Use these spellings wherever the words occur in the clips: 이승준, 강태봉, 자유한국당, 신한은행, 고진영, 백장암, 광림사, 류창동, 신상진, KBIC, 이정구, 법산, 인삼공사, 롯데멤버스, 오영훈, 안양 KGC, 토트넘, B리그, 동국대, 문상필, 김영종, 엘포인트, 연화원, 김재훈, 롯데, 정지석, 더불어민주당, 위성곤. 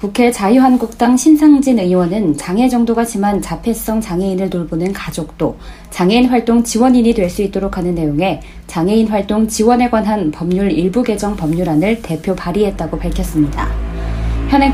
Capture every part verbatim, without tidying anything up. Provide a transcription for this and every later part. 국회 자유한국당 신상진 의원은 장애 정도가 심한 자폐성 장애인을 돌보는 가족도 장애인 활동 지원인이 될 수 있도록 하는 내용의 장애인 활동 지원에 관한 법률 일부 개정 법률안을 대표 발의했다고 밝혔습니다.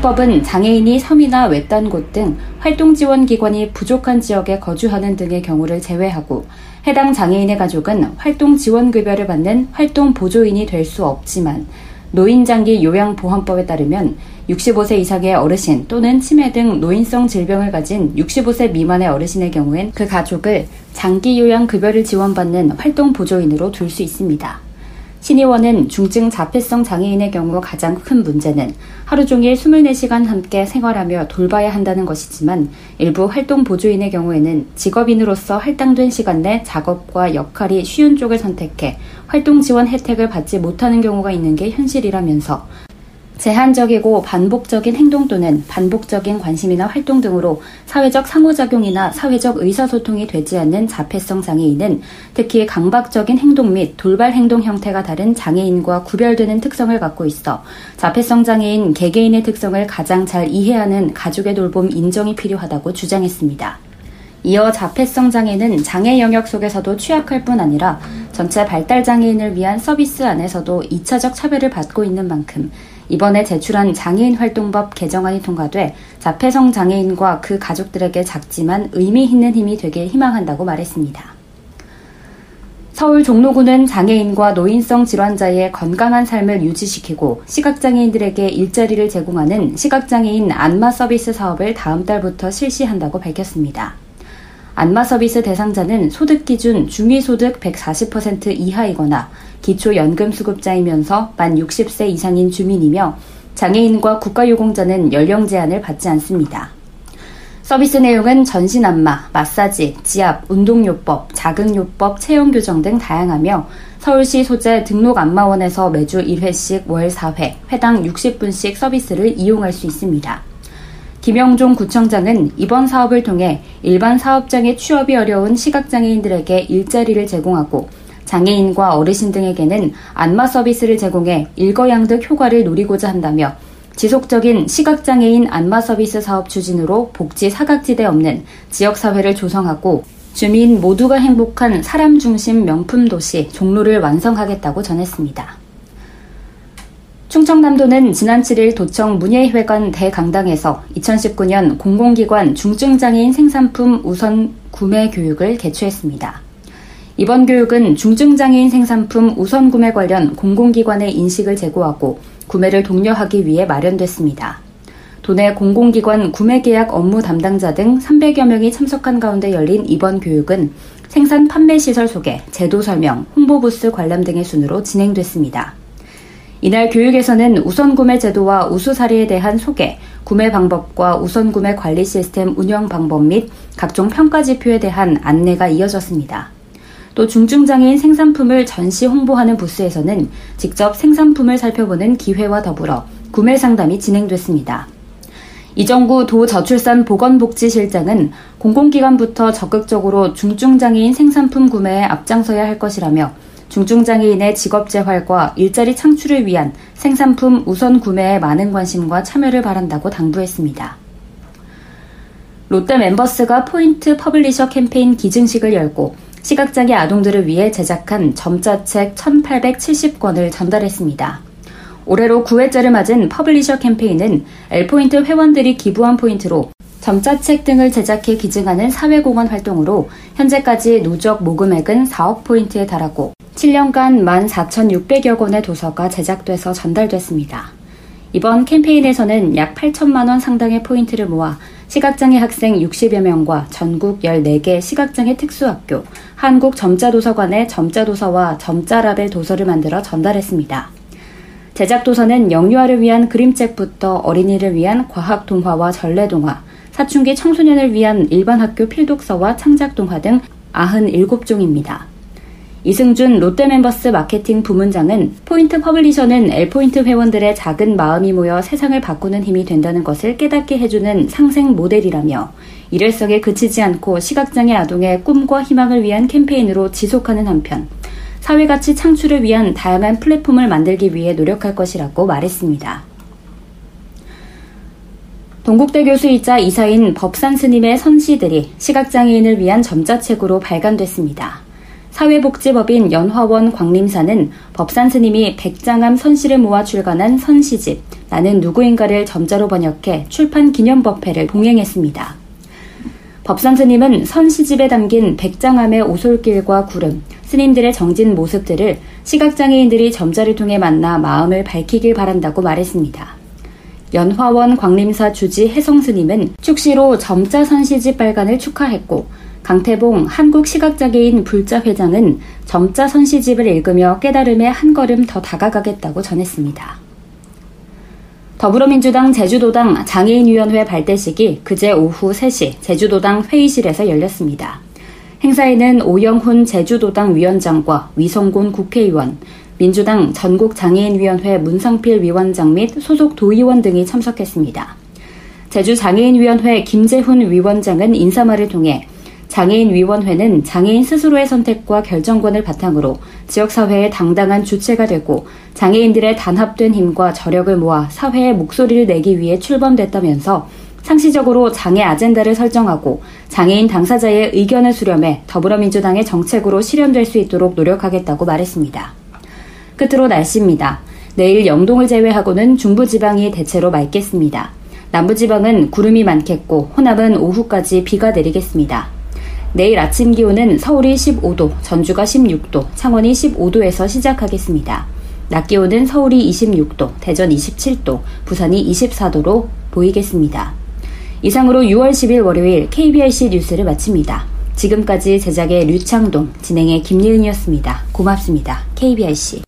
현행법은 장애인이 섬이나 외딴 곳 등 활동 지원 기관이 부족한 지역에 거주하는 등의 경우를 제외하고 해당 장애인의 가족은 활동 지원 급여를 받는 활동 보조인이 될 수 없지만 노인장기 요양보험법에 따르면 육십오 세 이상의 어르신 또는 치매 등 노인성 질병을 가진 육십오 세 미만의 어르신의 경우엔 그 가족을 장기 요양급여를 지원받는 활동보조인으로 둘 수 있습니다. 신 의원은 중증 자폐성 장애인의 경우 가장 큰 문제는 하루 종일 이십사 시간 함께 생활하며 돌봐야 한다는 것이지만 일부 활동보조인의 경우에는 직업인으로서 할당된 시간 내 작업과 역할이 쉬운 쪽을 선택해 활동 지원 혜택을 받지 못하는 경우가 있는 게 현실이라면서 제한적이고 반복적인 행동 또는 반복적인 관심이나 활동 등으로 사회적 상호작용이나 사회적 의사소통이 되지 않는 자폐성 장애인은 특히 강박적인 행동 및 돌발 행동 형태가 다른 장애인과 구별되는 특성을 갖고 있어 자폐성 장애인 개개인의 특성을 가장 잘 이해하는 가족의 돌봄 인정이 필요하다고 주장했습니다. 이어 자폐성 장애는 장애 영역 속에서도 취약할 뿐 아니라 전체 발달 장애인을 위한 서비스 안에서도 이 차적 차별을 받고 있는 만큼 이번에 제출한 장애인 활동법 개정안이 통과돼 자폐성 장애인과 그 가족들에게 작지만 의미 있는 힘이 되길 희망한다고 말했습니다. 서울 종로구는 장애인과 노인성 질환자의 건강한 삶을 유지시키고 시각장애인들에게 일자리를 제공하는 시각장애인 안마 서비스 사업을 다음 달부터 실시한다고 밝혔습니다. 안마 서비스 대상자는 소득 기준 중위소득 백사십 퍼센트 이하이거나 기초연금수급자이면서 만 육십 세 이상인 주민이며 장애인과 국가유공자는 연령 제한을 받지 않습니다. 서비스 내용은 전신 안마, 마사지, 지압, 운동요법, 자극요법, 체형교정 등 다양하며 서울시 소재 등록 안마원에서 매주 일 회씩 월 사 회, 회당 육십 분씩 서비스를 이용할 수 있습니다. 김영종 구청장은 이번 사업을 통해 일반 사업장에 취업이 어려운 시각장애인들에게 일자리를 제공하고 장애인과 어르신 등에게는 안마 서비스를 제공해 일거양득 효과를 노리고자 한다며 지속적인 시각장애인 안마 서비스 사업 추진으로 복지 사각지대 없는 지역사회를 조성하고 주민 모두가 행복한 사람 중심 명품 도시 종로를 완성하겠다고 전했습니다. 충청남도는 지난 칠 일 도청 문예회관 대강당에서 이천십구 년 공공기관 중증장애인 생산품 우선 구매 교육을 개최했습니다. 이번 교육은 중증장애인 생산품 우선 구매 관련 공공기관의 인식을 제고하고 구매를 독려하기 위해 마련됐습니다. 도내 공공기관 구매계약 업무 담당자 등 삼백여 명이 참석한 가운데 열린 이번 교육은 생산 판매시설 소개, 제도 설명, 홍보부스 관람 등의 순으로 진행됐습니다. 이날 교육에서는 우선구매 제도와 우수 사례에 대한 소개, 구매 방법과 우선구매 관리 시스템 운영 방법 및 각종 평가 지표에 대한 안내가 이어졌습니다. 또 중증장애인 생산품을 전시 홍보하는 부스에서는 직접 생산품을 살펴보는 기회와 더불어 구매 상담이 진행됐습니다. 이정구 도저출산보건복지실장은 공공기관부터 적극적으로 중증장애인 생산품 구매에 앞장서야 할 것이라며 중증장애인의 직업재활과 일자리 창출을 위한 생산품 우선 구매에 많은 관심과 참여를 바란다고 당부했습니다. 롯데 멤버스가 포인트 퍼블리셔 캠페인 기증식을 열고 시각장애 아동들을 위해 제작한 점자책 천팔백칠십 권을 전달했습니다. 올해로 구 회째를 맞은 퍼블리셔 캠페인은 엘포인트 회원들이 기부한 포인트로 점자책 등을 제작해 기증하는 사회공헌 활동으로 현재까지 누적 모금액은 사억 포인트에 달하고 칠 년간 만 사천육백여 권의 도서가 제작돼서 전달됐습니다. 이번 캠페인에서는 약 팔천만 원 상당의 포인트를 모아 시각장애 학생 육십여 명과 전국 열네 개 시각장애 특수학교, 한국점자도서관의 점자도서와 점자라벨 도서를 만들어 전달했습니다. 제작 도서는 영유아를 위한 그림책부터 어린이를 위한 과학동화와 전래동화, 사춘기 청소년을 위한 일반 학교 필독서와 창작동화 등 구십칠 종입니다. 이승준 롯데멤버스 마케팅 부문장은 포인트 퍼블리셔는 엘포인트 회원들의 작은 마음이 모여 세상을 바꾸는 힘이 된다는 것을 깨닫게 해주는 상생 모델이라며 일회성에 그치지 않고 시각장애 아동의 꿈과 희망을 위한 캠페인으로 지속하는 한편 사회가치 창출을 위한 다양한 플랫폼을 만들기 위해 노력할 것이라고 말했습니다. 동국대 교수이자 이사인 법산 스님의 선시들이 시각장애인을 위한 점자책으로 발간됐습니다. 사회복지법인 연화원 광림사는 법산 스님이 백장암 선시를 모아 출간한 선시집 나는 누구인가를 점자로 번역해 출판 기념법회를 동행했습니다. 법산 스님은 선시집에 담긴 백장암의 오솔길과 구름, 스님들의 정진 모습들을 시각장애인들이 점자를 통해 만나 마음을 밝히길 바란다고 말했습니다. 연화원 광림사 주지 혜성 스님은 축시로 점자 선시집 발간을 축하했고 강태봉 한국시각장애인 불자회장은 점자 선시집을 읽으며 깨달음에 한 걸음 더 다가가겠다고 전했습니다. 더불어민주당 제주도당 장애인위원회 발대식이 그제 오후 세 시 제주도당 회의실에서 열렸습니다. 행사에는 오영훈 제주도당 위원장과 위성곤 국회의원, 민주당 전국장애인위원회 문상필 위원장 및 소속 도의원 등이 참석했습니다. 제주장애인위원회 김재훈 위원장은 인사말을 통해 장애인위원회는 장애인 스스로의 선택과 결정권을 바탕으로 지역사회의 당당한 주체가 되고 장애인들의 단합된 힘과 저력을 모아 사회의 목소리를 내기 위해 출범됐다면서 상시적으로 장애 아젠다를 설정하고 장애인 당사자의 의견을 수렴해 더불어민주당의 정책으로 실현될 수 있도록 노력하겠다고 말했습니다. 끝으로 날씨입니다. 내일 영동을 제외하고는 중부지방이 대체로 맑겠습니다. 남부지방은 구름이 많겠고 호남은 오후까지 비가 내리겠습니다. 내일 아침 기온은 서울이 십오 도, 전주가 십육 도, 창원이 십오 도에서 시작하겠습니다. 낮 기온은 서울이 이십육 도, 대전 이십칠 도, 부산이 이십사 도로 보이겠습니다. 이상으로 유월 십일 월요일 케이비아이씨 뉴스를 마칩니다. 지금까지 제작의 류창동, 진행의 김예은이었습니다. 고맙습니다. 케이비아이씨